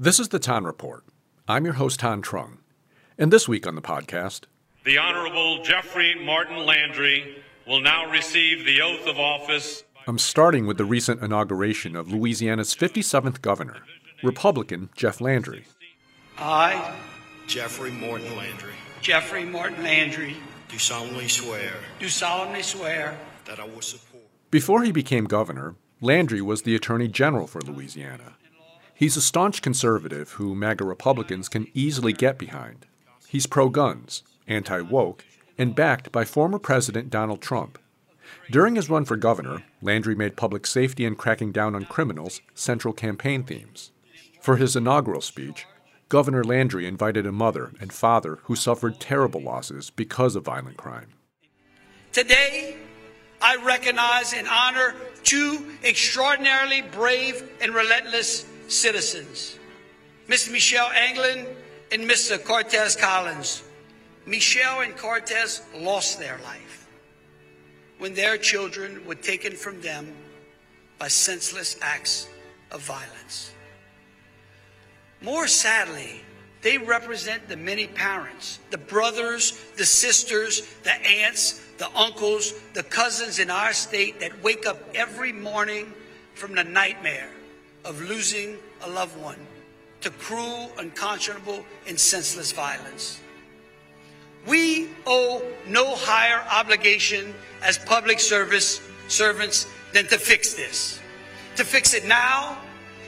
This is the Tan Report. I'm your host, Tan Trung. And this week on the podcast... The Honorable Jeffrey Martin Landry will now receive the oath of office. I'm starting with the recent inauguration of Louisiana's 57th governor, Republican Jeff Landry. I, Jeffrey Martin Landry. Jeffrey Martin Landry. Do solemnly swear. Do solemnly swear. That I will support. Before he became governor, Landry was the Attorney General for Louisiana. He's a staunch conservative who MAGA Republicans can easily get behind. He's pro-guns, anti-woke, and backed by former President Donald Trump. During his run for governor, Landry made public safety and cracking down on criminals central campaign themes. For his inaugural speech, Governor Landry invited a mother and father who suffered terrible losses because of violent crime. Today, I recognize and honor two extraordinarily brave and relentless citizens, Ms. Michelle Anglin and Mr. Cortez Collins. Michelle and Cortez lost their life when their children were taken from them by senseless acts of violence. More sadly, they represent the many parents, the brothers, the sisters, the aunts, the uncles, the cousins in our state that wake up every morning from the nightmare of losing a loved one to cruel, unconscionable, and senseless violence. We owe no higher obligation as public servants than to fix this, to fix it now,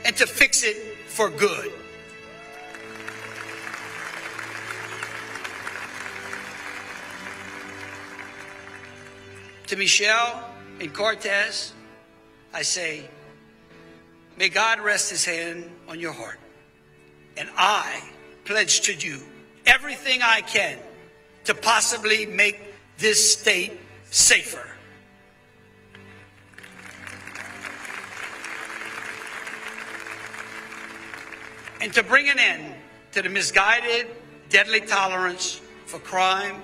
and to fix it for good. To Michelle and Cortez, I say, may God rest his hand on your heart. And I pledge to you everything I can to possibly make this state safer. And to bring an end to the misguided, deadly tolerance for crime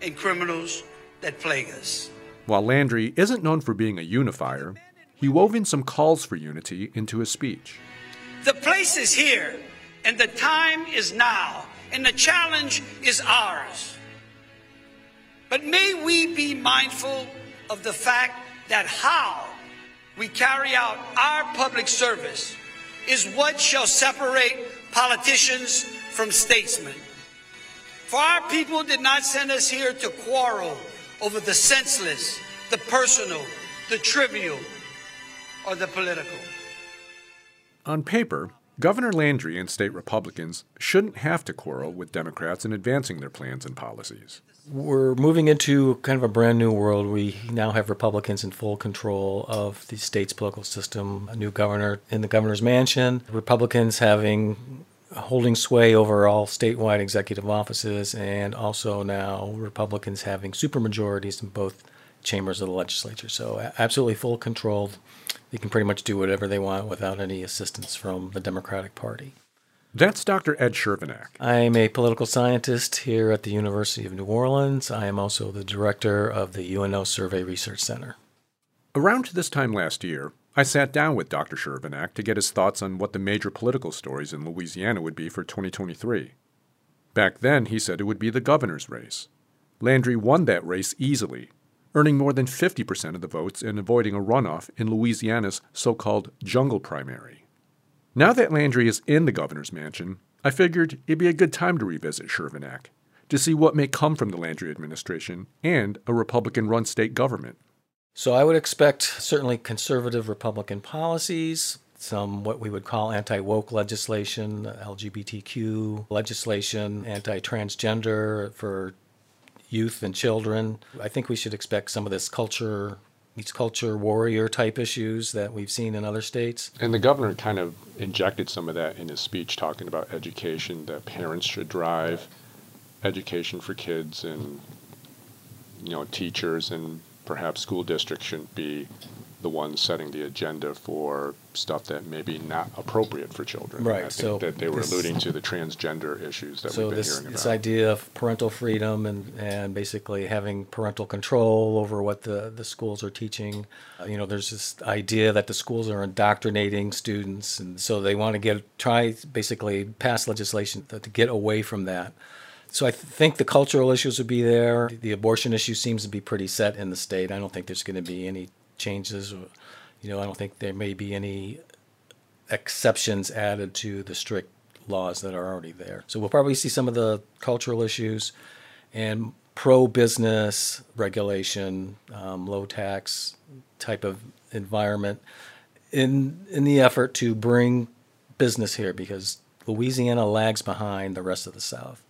and criminals that plague us. While Landry isn't known for being a unifier, he wove in some calls for unity into his speech. The place is here, and the time is now, and the challenge is ours. But may we be mindful of the fact that how we carry out our public service is what shall separate politicians from statesmen. For our people did not send us here to quarrel over the senseless, the personal, the trivial, or the political. On paper, Governor Landry and state Republicans shouldn't have to quarrel with Democrats in advancing their plans and policies. We're moving into kind of a brand new world. We now have Republicans in full control of the state's political system, a new governor in the governor's mansion, Republicans holding sway over all statewide executive offices, and also now Republicans having supermajorities in both chambers of the legislature. So absolutely full control. They can pretty much do whatever they want without any assistance from the Democratic Party. That's Dr. Ed Chervenak. I'm a political scientist here at the University of New Orleans. I am also the director of the UNO Survey Research Center. Around this time last year, I sat down with Dr. Chervenak to get his thoughts on what the major political stories in Louisiana would be for 2023. Back then, he said it would be the governor's race. Landry won that race easily, earning more than 50% of the votes and avoiding a runoff in Louisiana's so-called jungle primary. Now that Landry is in the governor's mansion, I figured it'd be a good time to revisit Chervenak to see what may come from the Landry administration and a Republican-run state government. So I would expect certainly conservative Republican policies, some what we would call anti-woke legislation, LGBTQ legislation, anti-transgender for youth and children. I think we should expect some of this culture warrior type issues that we've seen in other states. And the governor kind of injected some of that in his speech, talking about education, that parents should drive education for kids, and teachers and perhaps school districts shouldn't be the ones setting the agenda for stuff that may be not appropriate for children. Right. I think so that they were alluding to the transgender issues that we've been hearing about. So this idea of parental freedom and basically having parental control over what the schools are teaching. You know, there's this idea that the schools are indoctrinating students, and so they want to basically pass legislation to get away from that. So I think the cultural issues would be there. The abortion issue seems to be pretty set in the state. I don't think there's going to be any changes. You know, I don't think there may be any exceptions added to the strict laws that are already there. So we'll probably see some of the cultural issues and pro-business regulation, low-tax type of environment in the effort to bring business here, because Louisiana lags behind the rest of the South.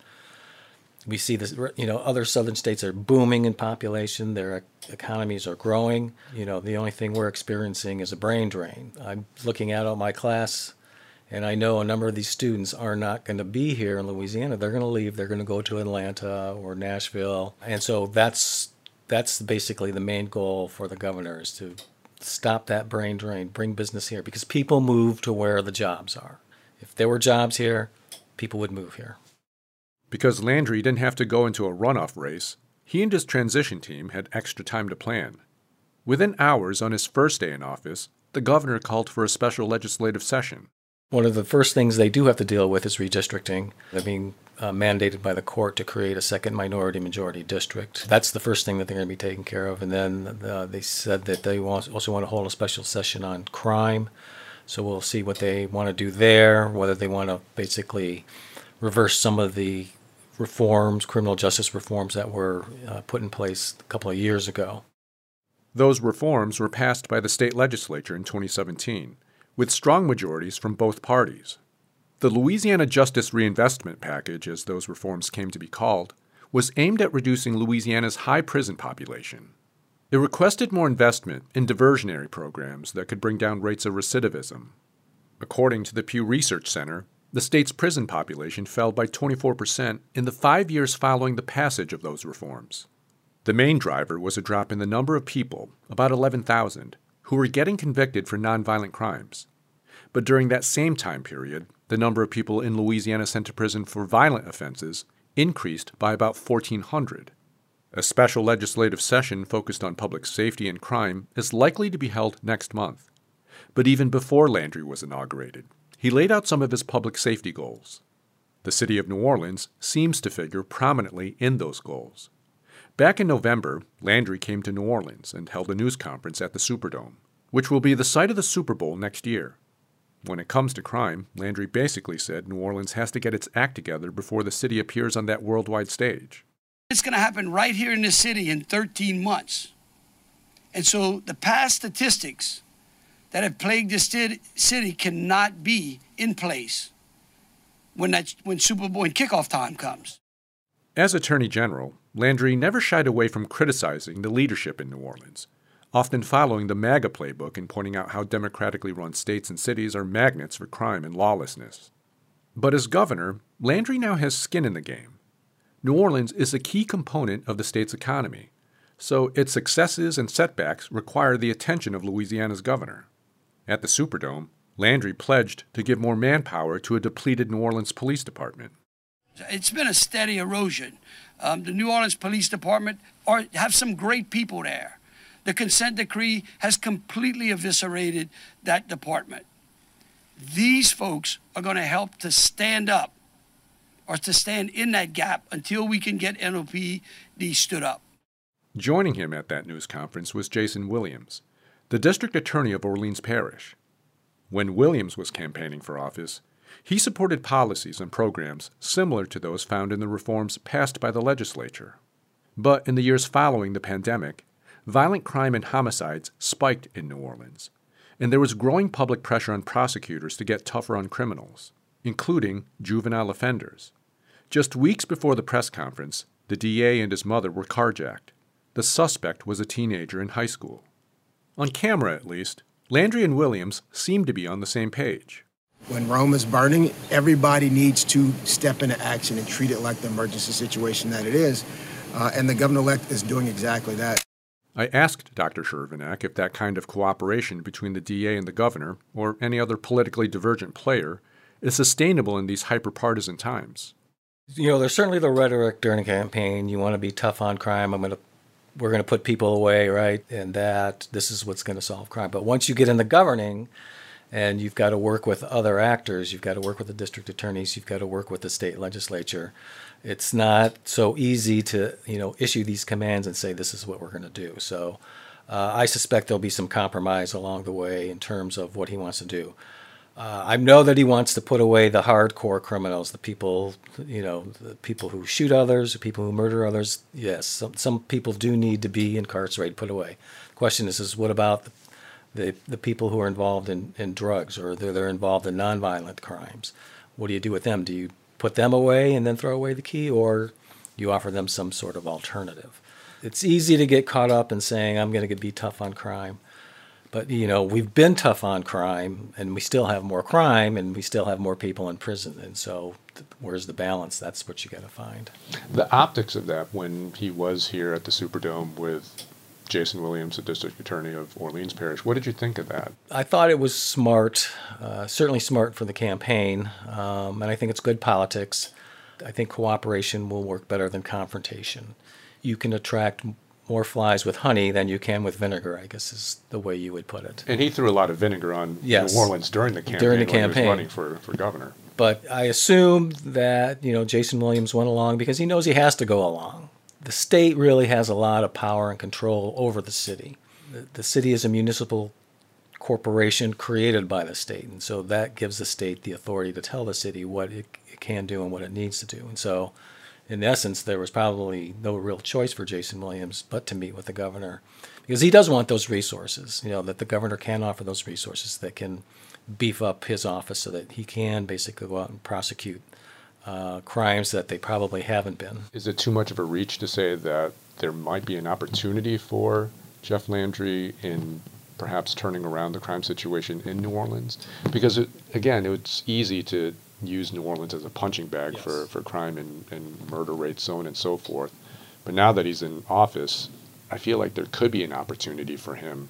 We see this, you know, other southern states are booming in population. Their economies are growing. You know, the only thing we're experiencing is a brain drain. I'm looking out at my class, and I know a number of these students are not going to be here in Louisiana. They're going to leave. They're going to go to Atlanta or Nashville. And so that's basically the main goal for the governor, is to stop that brain drain, bring business here, because people move to where the jobs are. If there were jobs here, people would move here. Because Landry didn't have to go into a runoff race, he and his transition team had extra time to plan. Within hours on his first day in office, the governor called for a special legislative session. One of the first things they do have to deal with is redistricting. They're being mandated by the court to create a second minority-majority district. That's the first thing that they're going to be taking care of. And then they said that they also want to hold a special session on crime. So we'll see what they want to do there, whether they want to basically reverse some of the reforms, criminal justice reforms that were put in place a couple of years ago. Those reforms were passed by the state legislature in 2017, with strong majorities from both parties. The Louisiana Justice Reinvestment Package, as those reforms came to be called, was aimed at reducing Louisiana's high prison population. It requested more investment in diversionary programs that could bring down rates of recidivism. According to the Pew Research Center, the state's prison population fell by 24% in the 5 years following the passage of those reforms. The main driver was a drop in the number of people, about 11,000, who were getting convicted for nonviolent crimes. But during that same time period, the number of people in Louisiana sent to prison for violent offenses increased by about 1,400. A special legislative session focused on public safety and crime is likely to be held next month. But even before Landry was inaugurated, he laid out some of his public safety goals. The city of New Orleans seems to figure prominently in those goals. Back in November, Landry came to New Orleans and held a news conference at the Superdome, which will be the site of the Super Bowl next year. When it comes to crime, Landry basically said New Orleans has to get its act together before the city appears on that worldwide stage. It's going to happen right here in this city in 13 months. And so the past statistics that have plagued this city cannot be in place when Super Bowl and kickoff time comes. As Attorney General, Landry never shied away from criticizing the leadership in New Orleans, often following the MAGA playbook and pointing out how democratically run states and cities are magnets for crime and lawlessness. But as governor, Landry now has skin in the game. New Orleans is a key component of the state's economy, so its successes and setbacks require the attention of Louisiana's governor. At the Superdome, Landry pledged to give more manpower to a depleted New Orleans Police Department. It's been a steady erosion. The New Orleans Police Department have some great people there. The consent decree has completely eviscerated that department. These folks are going to help to stand up, or to stand in that gap until we can get NOPD stood up. Joining him at that news conference was Jason Williams, the district attorney of Orleans Parish. When Williams was campaigning for office, he supported policies and programs similar to those found in the reforms passed by the legislature. But in the years following the pandemic, violent crime and homicides spiked in New Orleans, and there was growing public pressure on prosecutors to get tougher on criminals, including juvenile offenders. Just weeks before the press conference, the DA and his mother were carjacked. The suspect was a teenager in high school. On camera, at least, Landry and Williams seem to be on the same page. When Rome is burning, everybody needs to step into action and treat it like the emergency situation that it is, and the governor-elect is doing exactly that. I asked Dr. Chervenak if that kind of cooperation between the DA and the governor, or any other politically divergent player, is sustainable in these hyper-partisan times. You know, there's certainly the rhetoric during a campaign. You want to be tough on crime. We're going to put people away, right? And that this is what's going to solve crime. But once you get into governing, and you've got to work with other actors, you've got to work with the district attorneys, you've got to work with the state legislature. It's not so easy to, you know, issue these commands and say this is what we're going to do. So I suspect there'll be some compromise along the way in terms of what he wants to do. I know that he wants to put away the hardcore criminals, the people, you know, the people who shoot others, the people who murder others. Yes, some people do need to be incarcerated, put away. The question is what about the people who are involved in drugs, or they're involved in nonviolent crimes? What do you do with them? Do you put them away and then throw away the key, or you offer them some sort of alternative? It's easy to get caught up in saying, I'm going to be tough on crime. But, you know, we've been tough on crime, and we still have more crime, and we still have more people in prison. And so where's the balance? That's what you got to find. The optics of that, when he was here at the Superdome with Jason Williams, the district attorney of Orleans Parish, what did you think of that? I thought it was smart, certainly smart for the campaign, and I think it's good politics. I think cooperation will work better than confrontation. You can attract more flies with honey than you can with vinegar, I guess is the way you would put it. And he threw a lot of vinegar on New Orleans during the campaign. He was running for governor. But I assume that, you know, Jason Williams went along because he knows he has to go along. The state really has a lot of power and control over the city. The city is a municipal corporation created by the state, and so that gives the state the authority to tell the city what it can do and what it needs to do. And so, in essence, there was probably no real choice for Jason Williams but to meet with the governor, because he does want those resources, you know, that the governor can offer those resources that can beef up his office so that he can basically go out and prosecute crimes that they probably haven't been. Is it too much of a reach to say that there might be an opportunity for Jeff Landry in perhaps turning around the crime situation in New Orleans? Because, it's easy to use New Orleans as a punching bag for crime and murder rate zone and so forth. But now that he's in office, I feel like there could be an opportunity for him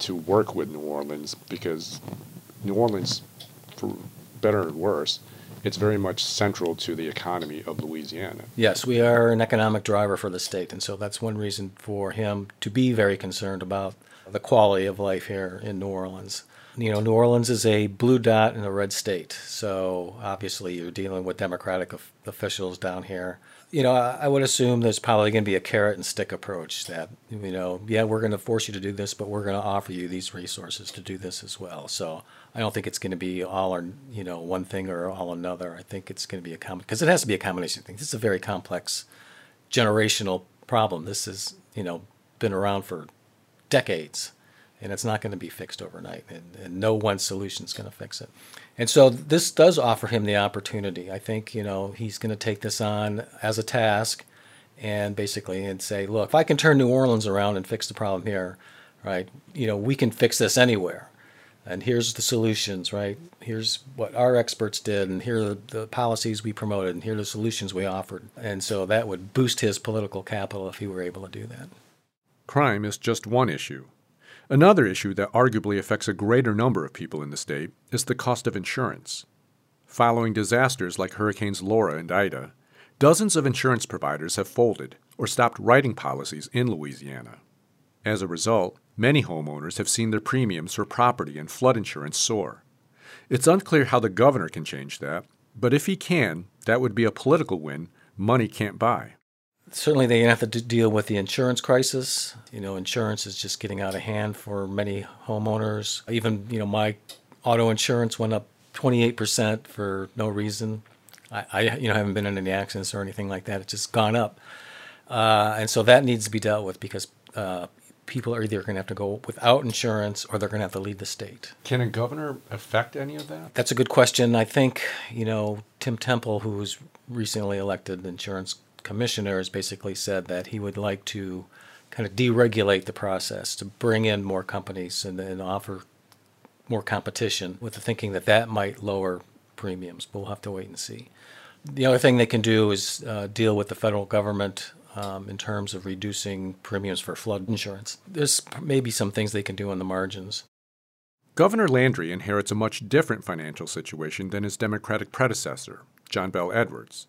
to work with New Orleans, because New Orleans, for better or worse, it's very much central to the economy of Louisiana. Yes, we are an economic driver for the state, and so that's one reason for him to be very concerned about the quality of life here in New Orleans. You know, New Orleans is a blue dot in a red state, so obviously you're dealing with Democratic officials down here. You know, I would assume there's probably going to be a carrot and stick approach that, you know, yeah, we're going to force you to do this, but we're going to offer you these resources to do this as well. So I don't think it's going to be all or, you know, one thing or all another. I think it's going to be because it has to be a combination of things. This is a very complex generational problem. This is, you know, been around for decades. And it's not going to be fixed overnight, and no one solution is going to fix it. And so this does offer him the opportunity. I think, you know, he's going to take this on as a task and say, look, if I can turn New Orleans around and fix the problem here, right, you know, we can fix this anywhere. And here's the solutions, right? Here's what our experts did, and here are the policies we promoted, and here are the solutions we offered. And so that would boost his political capital if he were able to do that. Crime is just one issue. Another issue that arguably affects a greater number of people in the state is the cost of insurance. Following disasters like Hurricanes Laura and Ida, dozens of insurance providers have folded or stopped writing policies in Louisiana. As a result, many homeowners have seen their premiums for property and flood insurance soar. It's unclear how the governor can change that, but if he can, that would be a political win money can't buy. Certainly, they have to deal with the insurance crisis. You know, insurance is just getting out of hand for many homeowners. Even, you know, my auto insurance went up 28% for no reason. I haven't been in any accidents or anything like that. It's just gone up. And so that needs to be dealt with, because people are either going to have to go without insurance or they're going to have to leave the state. Can a governor affect any of that? That's a good question. I think, you know, Tim Temple, who was recently elected insurance commissioner, has basically said that he would like to kind of deregulate the process to bring in more companies and offer more competition, with the thinking that that might lower premiums. But we'll have to wait and see. The other thing they can do is deal with the federal government in terms of reducing premiums for flood insurance. There's maybe some things they can do on the margins. Governor Landry inherits a much different financial situation than his Democratic predecessor, John Bel Edwards.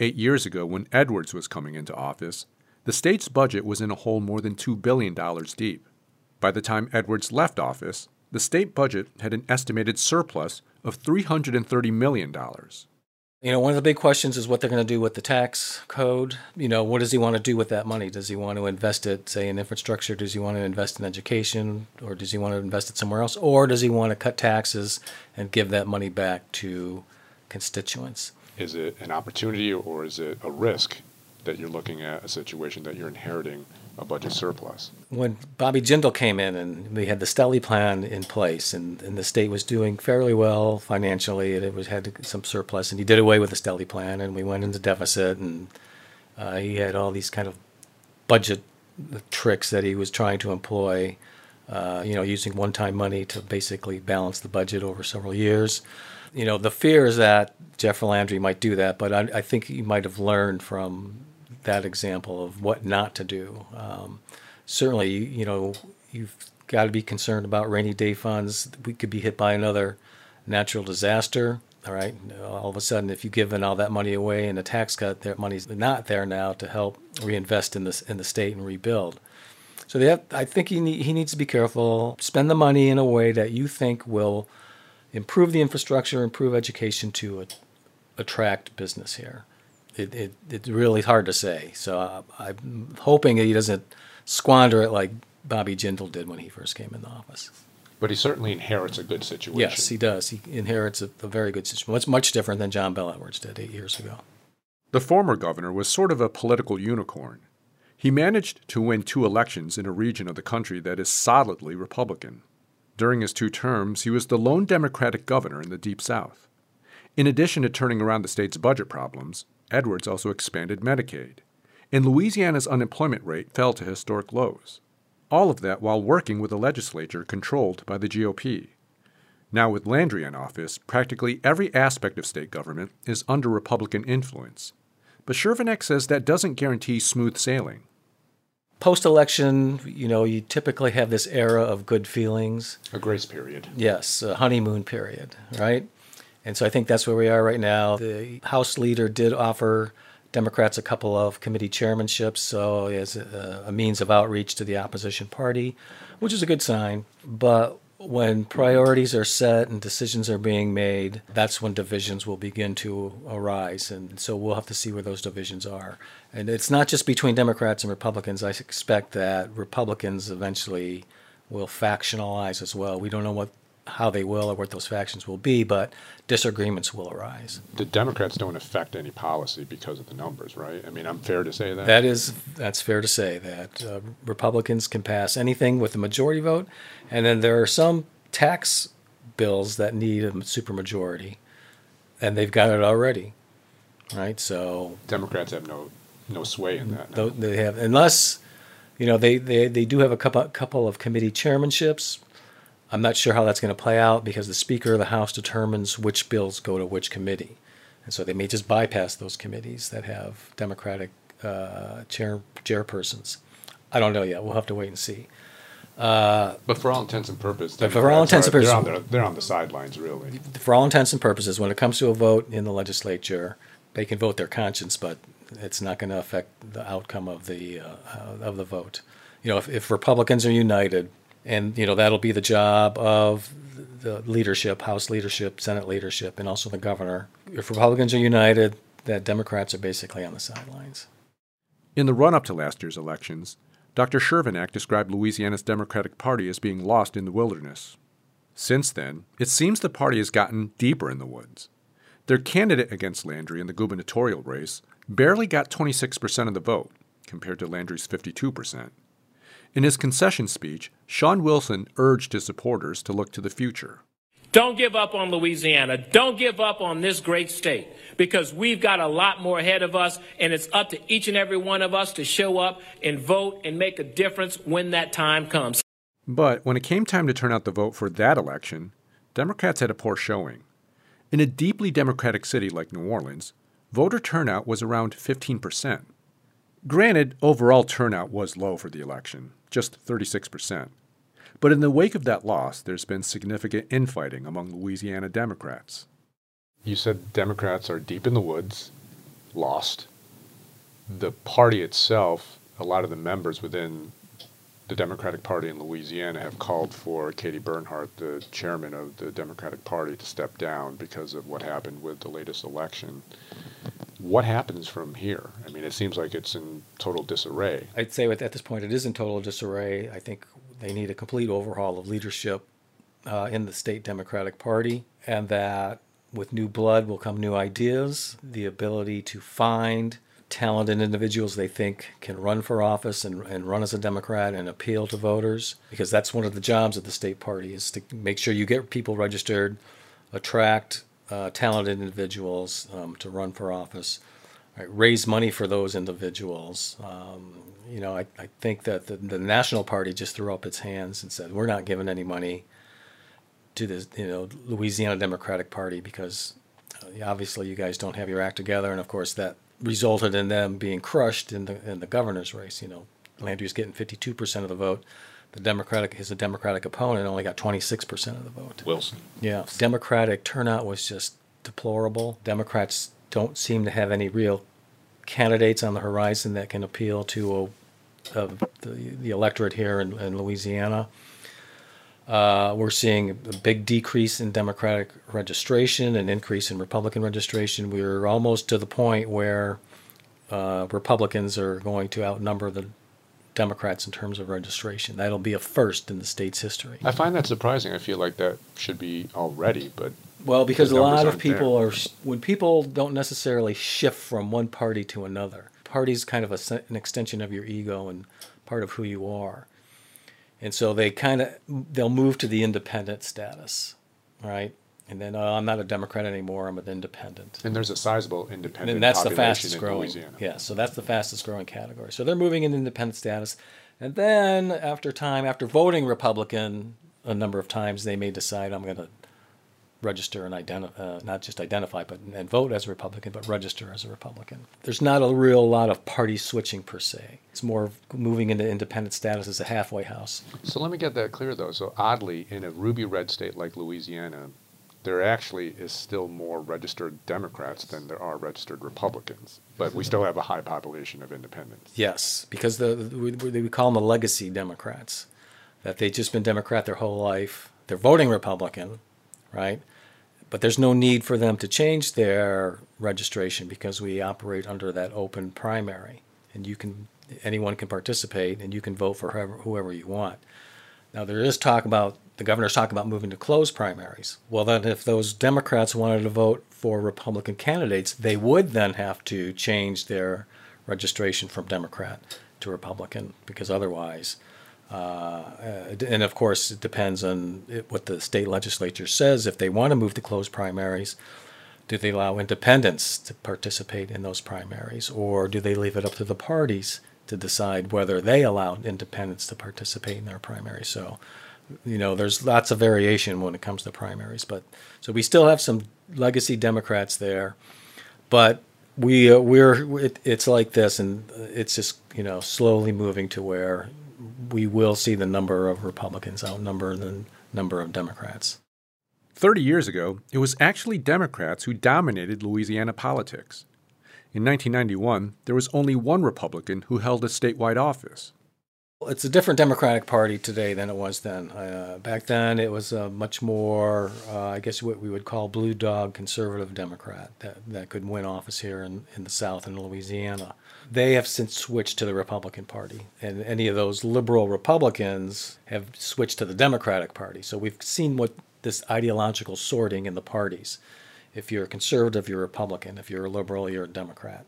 8 years ago, when Edwards was coming into office, the state's budget was in a hole more than $2 billion deep. By the time Edwards left office, the state budget had an estimated surplus of $330 million. You know, one of the big questions is what they're going to do with the tax code. You know, what does he want to do with that money? Does he want to invest it, say, in infrastructure? Does he want to invest in education? Or does he want to invest it somewhere else? Or does he want to cut taxes and give that money back to constituents? Is it an opportunity or is it a risk that you're looking at a situation that you're inheriting a budget surplus? When Bobby Jindal came in and we had the Stelly Plan in place and the state was doing fairly well financially and had some surplus, and he did away with the Stelly Plan and we went into deficit, and he had all these kind of budget tricks that he was trying to employ, using one-time money to basically balance the budget over several years. You know, the fear is that Jeffrey Landry might do that, but I think he might have learned from that example of what not to do. Certainly, you've got to be concerned about rainy day funds. We could be hit by another natural disaster, all right? All of a sudden, if you've given all that money away in a tax cut, that money's not there now to help reinvest in the state and rebuild. So I think he needs to be careful. Spend the money in a way that you think will improve the infrastructure, improve education to attract business here. It's really hard to say. So I'm hoping that he doesn't squander it like Bobby Jindal did when he first came in the office. But he certainly inherits a good situation. Yes, he does. He inherits a very good situation. It's much different than John Bel Edwards did 8 years ago. The former governor was sort of a political unicorn. He managed to win 2 elections in a region of the country that is solidly Republican. During his 2 terms, he was the lone Democratic governor in the Deep South. In addition to turning around the state's budget problems, Edwards also expanded Medicaid, and Louisiana's unemployment rate fell to historic lows. All of that while working with a legislature controlled by the GOP. Now with Landry in office, practically every aspect of state government is under Republican influence. But Chervenak says that doesn't guarantee smooth sailing. Post-election, you typically have this era of good feelings. A grace period. Yes, a honeymoon period, right? And so I think that's where we are right now. The House leader did offer Democrats a couple of committee chairmanships, so as a means of outreach to the opposition party, which is a good sign. But when priorities are set and decisions are being made, that's when divisions will begin to arise. And so we'll have to see where those divisions are. And it's not just between Democrats and Republicans. I expect that Republicans eventually will factionalize as well. We don't know how they will or what those factions will be, but disagreements will arise. The Democrats don't affect any policy because of the numbers, right? I mean, I'm fair to say that? That's fair to say that Republicans can pass anything with a majority vote, and then there are some tax bills that need a supermajority, and they've got it already, right? So Democrats have no sway in that. No. They have, unless, they do have a couple of committee chairmanships. I'm not sure how that's going to play out because the Speaker of the House determines which bills go to which committee. And so they may just bypass those committees that have Democratic chairpersons. I don't know yet. We'll have to wait and see. But for all intents and purposes, they're on the sidelines, really. For all intents and purposes, when it comes to a vote in the legislature, they can vote their conscience, but it's not going to affect the outcome of the vote. If Republicans are united, and, that'll be the job of the leadership, House leadership, Senate leadership, and also the governor. If Republicans are united, that Democrats are basically on the sidelines. In the run-up to last year's elections, Dr. Chervenak described Louisiana's Democratic Party as being lost in the wilderness. Since then, it seems the party has gotten deeper in the woods. Their candidate against Landry in the gubernatorial race barely got 26% of the vote, compared to Landry's 52%. In his concession speech, Sean Wilson urged his supporters to look to the future. Don't give up on Louisiana. Don't give up on this great state, because we've got a lot more ahead of us, and it's up to each and every one of us to show up and vote and make a difference when that time comes. But when it came time to turn out the vote for that election, Democrats had a poor showing. In a deeply Democratic city like New Orleans, voter turnout was around 15%. Granted, overall turnout was low for the election, just 36%. But in the wake of that loss, there's been significant infighting among Louisiana Democrats. You said Democrats are deep in the woods, lost. The party itself, a lot of the members within the Democratic Party in Louisiana have called for Katie Bernhardt, the chairman of the Democratic Party, to step down because of what happened with the latest election. What happens from here? I mean, it seems like it's in total disarray. I'd say at this point it is in total disarray. I think they need a complete overhaul of leadership in the state Democratic Party, and that with new blood will come new ideas, the ability to find talented individuals they think can run for office and run as a Democrat and appeal to voters, because that's one of the jobs of the state party, is to make sure you get people registered, attract talented individuals to run for office, raise money for those individuals. I think that the national party just threw up its hands and said, we're not giving any money to this, Louisiana Democratic Party, because obviously you guys don't have your act together. And of course that resulted in them being crushed in the governor's race. Landry's getting 52% of the vote. His Democratic opponent only got 26% of the vote. Wilson. Yeah. Democratic turnout was just deplorable. Democrats don't seem to have any real candidates on the horizon that can appeal to the electorate here in Louisiana. We're seeing a big decrease in Democratic registration, an increase in Republican registration. We're almost to the point where Republicans are going to outnumber the Democrats in terms of registration. That'll be a first in the state's history. I find that surprising. I feel like that should be already, but... Well, because a lot of people are... When people don't necessarily shift from one party to another, party's kind of an extension of your ego and part of who you are. And so they'll move to the independent status, right? And then I'm not a Democrat anymore, I'm an independent. And there's a sizable independent and that's population the fastest growing, in Louisiana. Yeah, so that's the fastest growing category. So they're moving into independent status. And then after voting Republican a number of times, they may decide, I'm going to register and not just identify and vote as a Republican, but register as a Republican. There's not a real lot of party switching per se. It's more of moving into independent status as a halfway house. So let me get that clear, though. So oddly, in a ruby red state like Louisiana, there actually is still more registered Democrats than there are registered Republicans. But we still have a high population of independents. Yes, because we call them the legacy Democrats, that they've just been Democrat their whole life. They're voting Republican, right? But there's no need for them to change their registration because we operate under that open primary, and anyone can participate, and you can vote for whoever you want. Now there is talk about the governor's talking about moving to closed primaries. Well, then if those Democrats wanted to vote for Republican candidates, they would then have to change their registration from Democrat to Republican, because otherwise. And of course, it depends on what the state legislature says. If they want to move to closed primaries, do they allow independents to participate in those primaries, or do they leave it up to the parties to decide whether they allow independents to participate in their primaries? So, there's lots of variation when it comes to primaries. But so we still have some legacy Democrats there, but it's like this, and it's just slowly moving to where we will see the number of Republicans outnumber the number of Democrats. 30 years ago, it was actually Democrats who dominated Louisiana politics. In 1991, there was only one Republican who held a statewide office. It's a different Democratic Party today than it was then. Back then, it was a much more, I guess what we would call blue dog conservative Democrat that could win office here in the South and Louisiana. They have since switched to the Republican Party, and any of those liberal Republicans have switched to the Democratic Party. So we've seen what this ideological sorting in the parties. If you're a conservative, you're a Republican. If you're a liberal, you're a Democrat.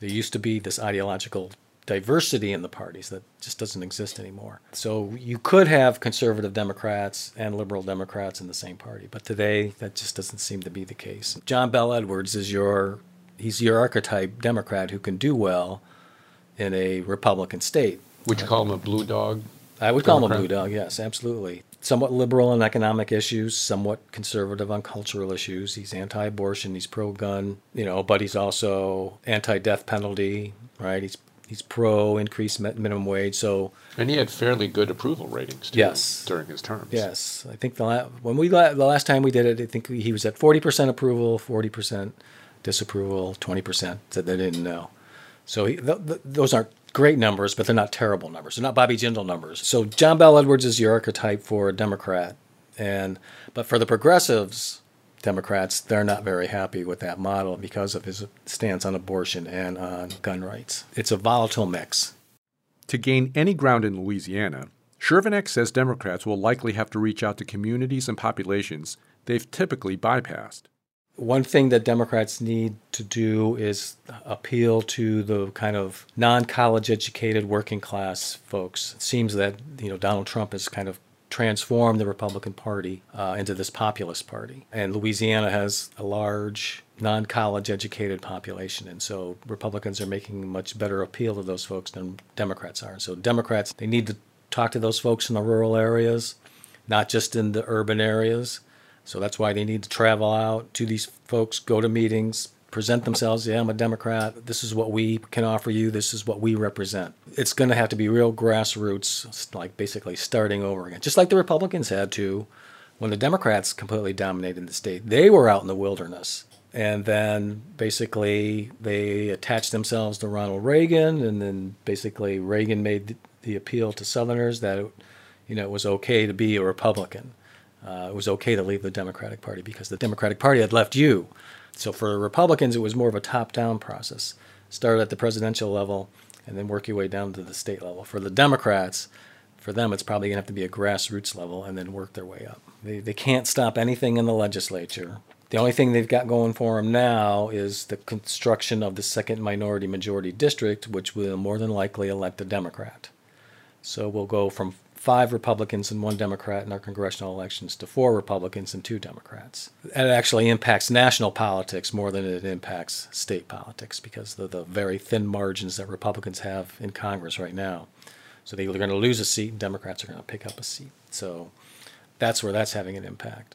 There used to be this ideological diversity in the parties that just doesn't exist anymore. So you could have conservative Democrats and liberal Democrats in the same party, but today that just doesn't seem to be the case. John Bel Edwards he's your archetype Democrat who can do well in a Republican state. Would you call him a blue dog? I would call him a blue dog, yes, absolutely. Somewhat liberal on economic issues, somewhat conservative on cultural issues. He's anti-abortion, he's pro-gun, but he's also anti-death penalty, right? He's he's pro increased minimum wage. So, and he had fairly good approval ratings too, yes, during his terms. Yes, I think the last time we did it, I think he was at 40% approval, 40% disapproval, 20% said they didn't know. So those aren't great numbers, but they're not terrible numbers. They're not Bobby Jindal numbers. So John Bel Edwards is your archetype for a Democrat, but for the progressives, Democrats, they're not very happy with that model because of his stance on abortion and on gun rights. It's a volatile mix. To gain any ground in Louisiana, Chervenak says Democrats will likely have to reach out to communities and populations they've typically bypassed. One thing that Democrats need to do is appeal to the kind of non-college educated working class folks. It seems that, you know, Donald Trump is kind of transform the Republican Party into this populist party. And Louisiana has a large non-college educated population. And so Republicans are making much better appeal to those folks than Democrats are. And so Democrats, they need to talk to those folks in the rural areas, not just in the urban areas. So that's why they need to travel out to these folks, go to meetings, present themselves. Yeah, I'm a Democrat. This is what we can offer you. This is what we represent. It's going to have to be real grassroots, like basically starting over again, just like the Republicans had to when the Democrats completely dominated the state. They were out in the wilderness. And then basically they attached themselves to Ronald Reagan. And then basically Reagan made the appeal to Southerners that, you know, it was okay to be a Republican. It was okay to leave the Democratic Party because the Democratic Party had left you. So for Republicans, it was more of a top-down process. Start at the presidential level and then work your way down to the state level. For the Democrats, for them, it's probably going to have to be a grassroots level and then work their way up. They can't stop anything in the legislature. The only thing they've got going for them now is the construction of the second minority majority district, which will more than likely elect a Democrat. So we'll go from 5 Republicans and 1 Democrat in our congressional elections to 4 Republicans and 2 Democrats. And it actually impacts national politics more than it impacts state politics because of the very thin margins that Republicans have in Congress right now. So they're going to lose a seat, and Democrats are going to pick up a seat. So that's where that's having an impact.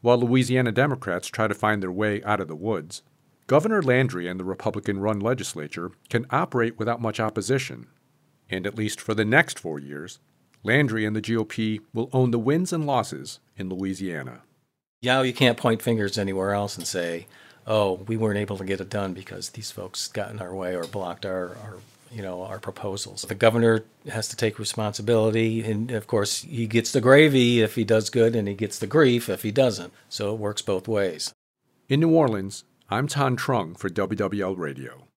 While Louisiana Democrats try to find their way out of the woods, Governor Landry and the Republican-run legislature can operate without much opposition. And at least for the next 4 years, Landry and the GOP will own the wins and losses in Louisiana. Yeah, you can't point fingers anywhere else and say, oh, we weren't able to get it done because these folks got in our way or blocked our proposals. The governor has to take responsibility, and of course, he gets the gravy if he does good, and he gets the grief if he doesn't. So it works both ways. In New Orleans, I'm Tan Trung for WWL Radio.